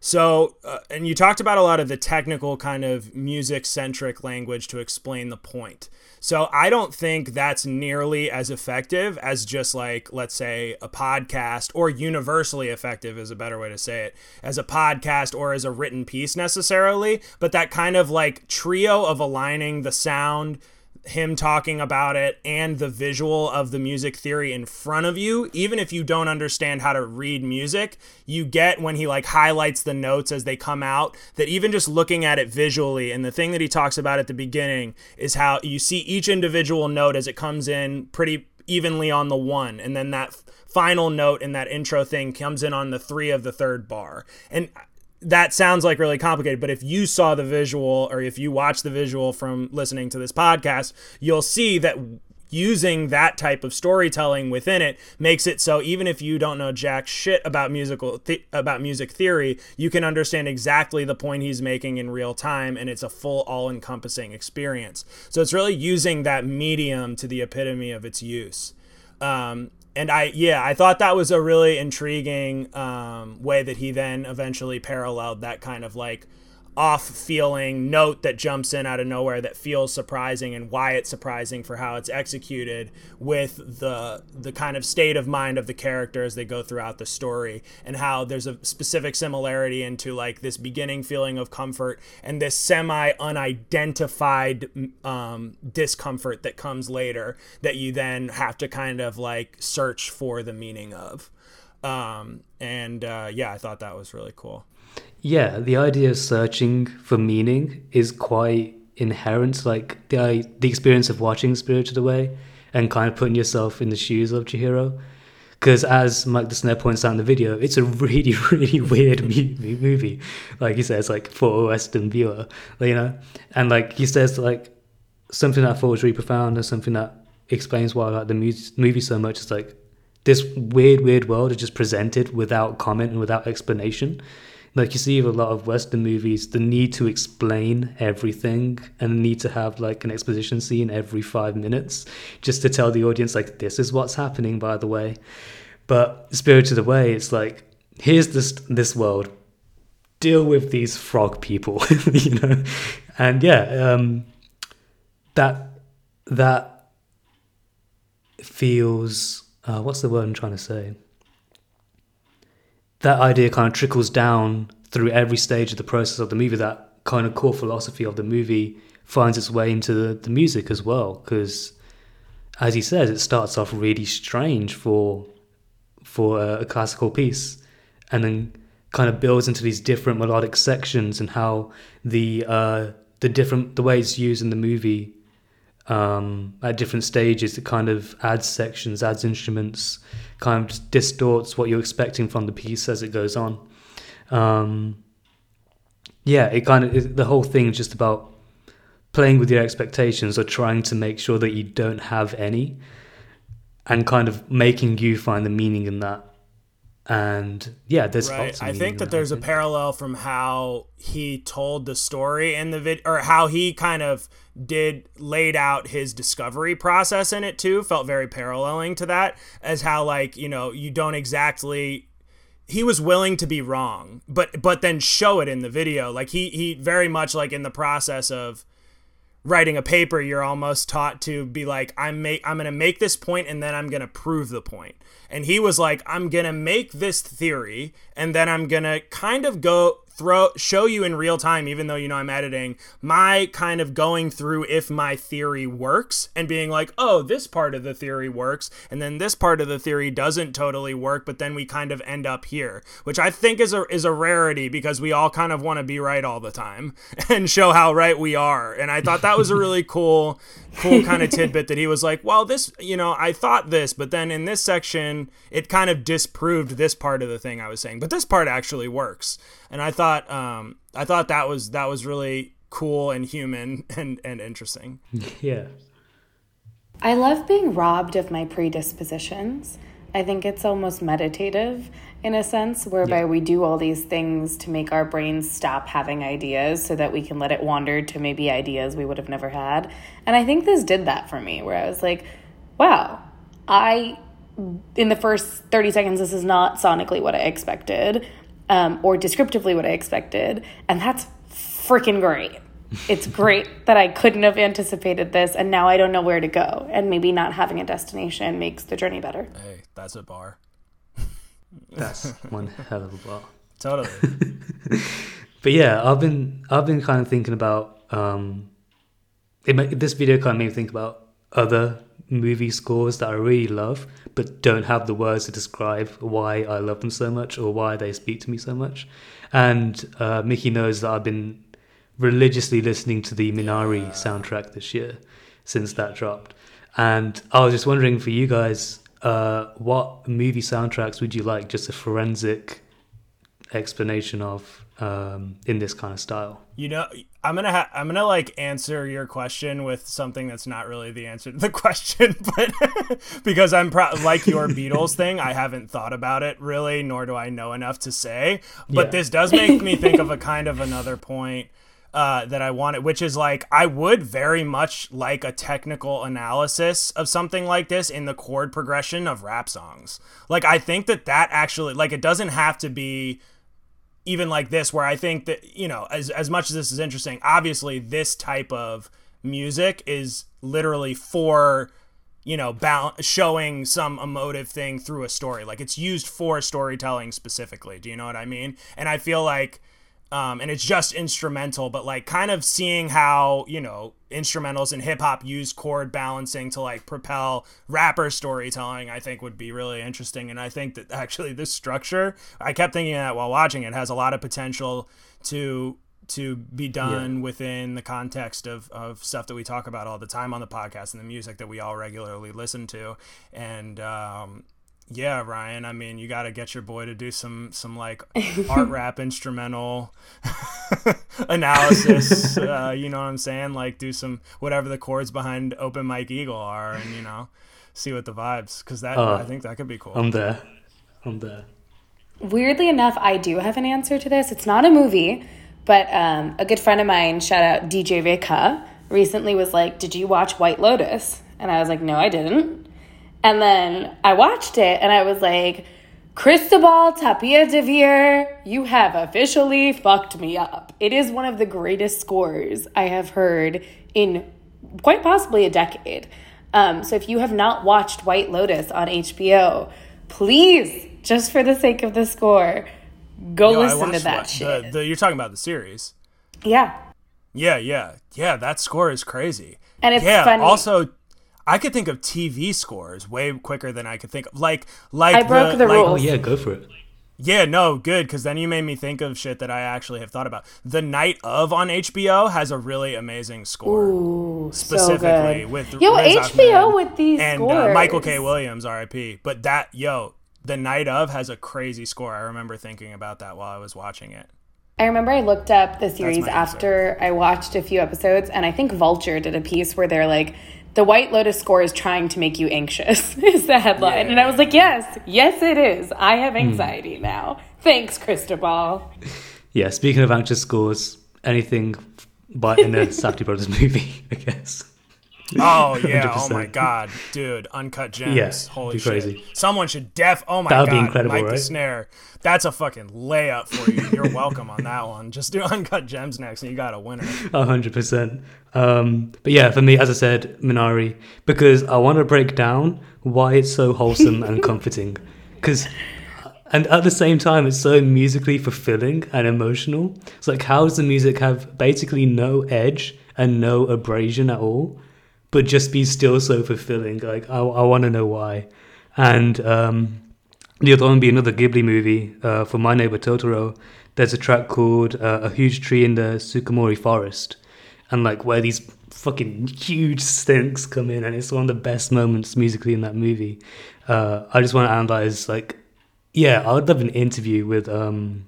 So, uh, and you talked about a lot of the technical kind of music-centric language to explain the point. So I don't think that's nearly as effective as just like, let's say, a podcast, or universally effective is a better way to say it, as a podcast or as a written piece necessarily. But that kind of like trio of aligning the sound, him talking about it, and the visual of the music theory in front of you, even if you don't understand how to read music, you get when he like highlights the notes as they come out, that even just looking at it visually, and the thing that he talks about at the beginning is how you see each individual note as it comes in pretty evenly on the one, and then that final note in that intro thing comes in on the three of the third bar. And that sounds like really complicated, but if you saw the visual, or if you watch the visual from listening to this podcast, you'll see that using that type of storytelling within it makes it so even if you don't know jack shit about musical th- about music theory, you can understand exactly the point he's making in real time, and it's a full all-encompassing experience. So it's really using that medium to the epitome of its use. Um, And I, yeah, I thought that was a really intriguing um, way that he then eventually paralleled that kind of like off-feeling note that jumps in out of nowhere that feels surprising, and why it's surprising for how it's executed, with the the kind of state of mind of the character as they go throughout the story, and how there's a specific similarity into like this beginning feeling of comfort and this semi-unidentified um, discomfort that comes later that you then have to kind of like search for the meaning of. Um, and uh, yeah, I thought that was really cool. Yeah, the idea of searching for meaning is quite inherent. Like the the experience of watching Spirited Away and kind of putting yourself in the shoes of Chihiro Because as Mike the Snare points out in the video, it's a really, really weird movie. Like he says, like, for a Western viewer, you know? And like he says, like, something that I thought was really profound and something that explains why I like the mu- movie so much is like this weird, weird world is just presented without comment and without explanation. Like you see with a lot of Western movies, the need to explain everything and the need to have like an exposition scene every five minutes just to tell the audience like, this is what's happening, by the way. But Spirited Away, it's like, here's this this world, deal with these frog people, you know? And yeah, um, that that feels, uh, what's the word I'm trying to say? That idea kind of trickles down through every stage of the process of the movie. That kind of core philosophy of the movie finds its way into the, the music as well, because as he says, it starts off really strange for for a, a classical piece and then kind of builds into these different melodic sections and how the uh, the different the way it's used in the movie um, at different stages. It kind of adds sections, adds instruments, kind of distorts what you're expecting from the piece as it goes on. Um, yeah, it kind of it, the whole thing is just about playing with your expectations or trying to make sure that you don't have any, and kind of making you find the meaning in that. And yeah, there's right. I think that, that there's a parallel from how he told the story in the vid, or how he kind of did laid out his discovery process in it too. Felt very paralleling to that, as how like, you know, you don't exactly. He was willing to be wrong, but but then show it in the video. Like he he very much like in the process of writing a paper, you're almost taught to be like, I'm make I'm gonna make this point and then I'm gonna prove the point. And he was like, I'm gonna make this theory and then I'm gonna kind of go throw show you in real time, even though you know I'm editing, my kind of going through if my theory works and being like, oh, this part of the theory works and then this part of the theory doesn't totally work, but then we kind of end up here, which I think is a is a rarity because we all kind of want to be right all the time and show how right we are. And I thought that was a really cool cool kind of tidbit that he was like, well, this, you know, I thought this, but then in this section it kind of disproved this part of the thing I was saying, but this part actually works. And I thought um, I thought that was that was really cool and human and, and interesting. Yeah. I love being robbed of my predispositions. I think it's almost meditative in a sense, whereby yeah. we do all these things to make our brains stop having ideas so that we can let it wander to maybe ideas we would have never had. And I think this did that for me, where I was like, wow, I, in the first thirty seconds, this is not sonically what I expected. Um, or descriptively what I expected. And that's freaking great. It's great that I couldn't have anticipated this, and now I don't know where to go. And maybe not having a destination makes the journey better. Hey, that's a bar. That's one hell of a bar. Totally. But yeah, I've been I've been kind of thinking about... Um, it, this video kind of made me think about other movie scores that I really love but don't have the words to describe why I love them so much or why they speak to me so much. And uh, Mickey knows that I've been religiously listening to the Minari yeah. soundtrack this year since that dropped. And I was just wondering for you guys, uh, what movie soundtracks would you like just a forensic explanation of um, in this kind of style? You know, I'm gonna ha- I'm gonna like answer your question with something that's not really the answer to the question, but because I'm pro- like your Beatles thing, I haven't thought about it really, nor do I know enough to say. But yeah. This does make me think of a kind of another point uh, that I wanted, which is like I would very much like a technical analysis of something like this in the chord progression of rap songs. Like I think that that actually like it doesn't have to be. Even like this, where I think that, you know, as as much as this is interesting, obviously this type of music is literally for, you know, bal- showing some emotive thing through a story. Like it's used for storytelling specifically. Do you know what I mean? And I feel like, um, and it's just instrumental, but like kind of seeing how, you know, instrumentals in hip hop use chord balancing to like propel rapper storytelling, I think would be really interesting. And I think that actually this structure, I kept thinking that while watching it, has a lot of potential to to be done yeah. within the context of, of stuff that we talk about all the time on the podcast and the music that we all regularly listen to. And um, Yeah, Ryan. I mean, you got to get your boy to do some some like art rap instrumental analysis. Uh, you know what I'm saying? Like, do some whatever the chords behind Open Mike Eagle are, and you know, see what the vibes. Because that uh, I think that could be cool. I'm there. I'm there. Weirdly enough, I do have an answer to this. It's not a movie, but um, a good friend of mine, shout out D J Veka, recently was like, "Did you watch White Lotus?" And I was like, "No, I didn't." And then I watched it, and I was like, Cristobal Tapia de Vere, you have officially fucked me up. It is one of the greatest scores I have heard in quite possibly a decade. Um, so if you have not watched White Lotus on H B O, please, just for the sake of the score, go Yo, listen to that what, shit. The, the, you're talking about the series. Yeah. Yeah, yeah. Yeah, that score is crazy. And it's yeah, funny. Also, I could think of T V scores way quicker than I could think of. Like, like I broke the, the like, rules. Oh, yeah, go for it. Yeah, no, good, because then you made me think of shit that I actually have thought about. The Night Of on H B O has a really amazing score. Ooh, specifically so good. With yo, Riz H B O Ahmed with these and, scores. And uh, Michael K. Williams, R I P But that, yo, The Night Of has a crazy score. I remember thinking about that while I was watching it. I remember I looked up the series after I watched a few episodes, and I think Vulture did a piece where they're like, "The White Lotus score is trying to make you anxious," is the headline. Yeah. And I was like, yes, yes it is. I have anxiety mm. now. Thanks, Cristobal. Yeah, speaking of anxious scores, anything but in a Safdie Brothers movie, I guess. Oh, yeah. one hundred percent Oh, my God. Dude, Uncut Gems. Yes. Yeah, holy shit. Crazy. Someone should def... Oh, my God. That would be incredible, Mike right? Mike the Snare. That's a fucking layup for you. You're welcome on that one. Just do Uncut Gems next and you got a winner. one hundred percent Um, but yeah, for me, as I said, Minari, because I want to break down why it's so wholesome and comforting. Because... And at the same time, it's so musically fulfilling and emotional. It's like, how does the music have basically no edge and no abrasion at all, but just be still so fulfilling? Like, I, I want to know why. And um, the other one would be another Ghibli movie, uh, for My Neighbor Totoro. There's a track called uh, A Huge Tree in the Tsukumori Forest, and like where these fucking huge stinks come in, and it's one of the best moments musically in that movie. Uh, I just want to analyze, like, yeah, I would love an interview with um,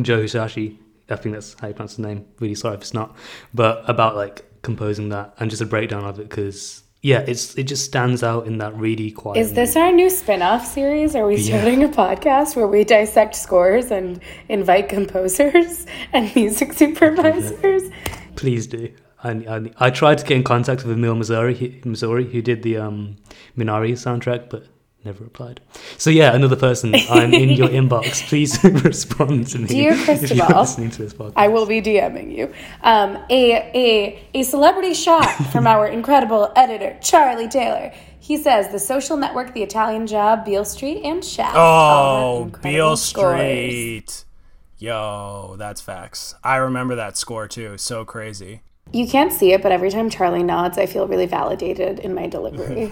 Joe Hisashi. I think that's how you pronounce his name. Really sorry if it's not. But about like composing that and just a breakdown of it, because yeah, it's it just stands out in that really quiet. Is this movie. Our new spin-off series? Are we yeah. starting a podcast where we dissect scores and invite composers and music supervisors? Yeah. Please do. I, I I tried to get in contact with Emil Missouri, Missouri, who did the um, Minari soundtrack, but never replied. So yeah, another person. I'm in your inbox. Please respond to me. Dear Cristobal, if you're listening to this podcast, I will be DMing you. Um, a a a celebrity shot from our incredible editor Charlie Taylor. He says The Social Network, The Italian Job, Beale Street, and Shaft. Oh, Beale Street. Scores. Yo, that's facts. I remember that score too. So crazy. You can't see it, but every time Charlie nods, I feel really validated in my delivery.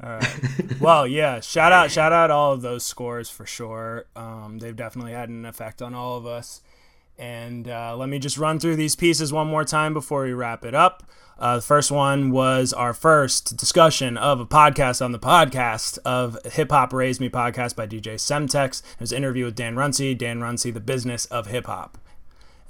All right. Well, yeah, shout out shout out all of those scores for sure. Um, they've definitely had an effect on all of us. And uh, let me just run through these pieces one more time before we wrap it up. Uh, the first one was our first discussion of a podcast on the podcast of Hip Hop Raised Me podcast by D J Semtex. It was an interview with Dan Runcie, Dan Runcie, The Business of Hip Hop.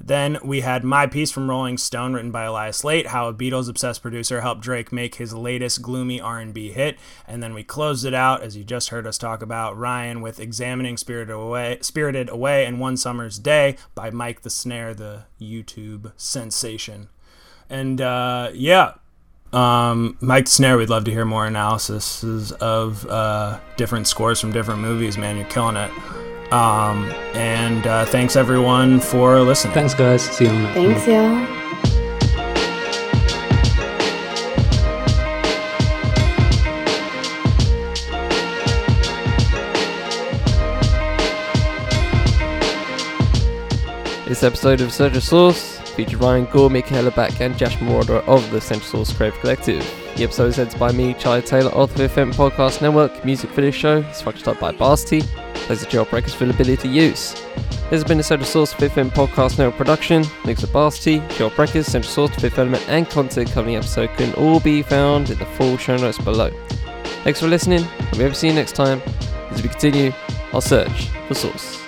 Then we had my piece from Rolling Stone written by Elias Late, how a Beatles-obsessed producer helped Drake make his latest gloomy R and B hit. And then we closed it out, as you just heard us talk about, Ryan with Examining Spirited Away, Spirited Away and One Summer's Day by Mike the Snare, the YouTube sensation. And uh, yeah, um, Mike the Snare, we'd love to hear more analysis of uh, different scores from different movies, man. You're killing it. Um, and uh, thanks everyone for listening. Thanks, guys. See you on the next one. Thanks, y'all. This episode of Central Sauce featured Ryan Gore, Michaela Back, and Josh Moroder of the Central Sauce Creative Collective. The episode is edited by me, Charlie Taylor, of the F M Podcast Network. Music for this show is fucked up by Basti. There's a jailbreakers availability use. This has been a Central Source fifth M Podcast Network production. Links to Basti, Jailbreakers, Central Source, fifth Element, and content covering the episode can all be found in the full show notes below. Thanks for listening, and we hope to see you next time as we continue our search for Sauce.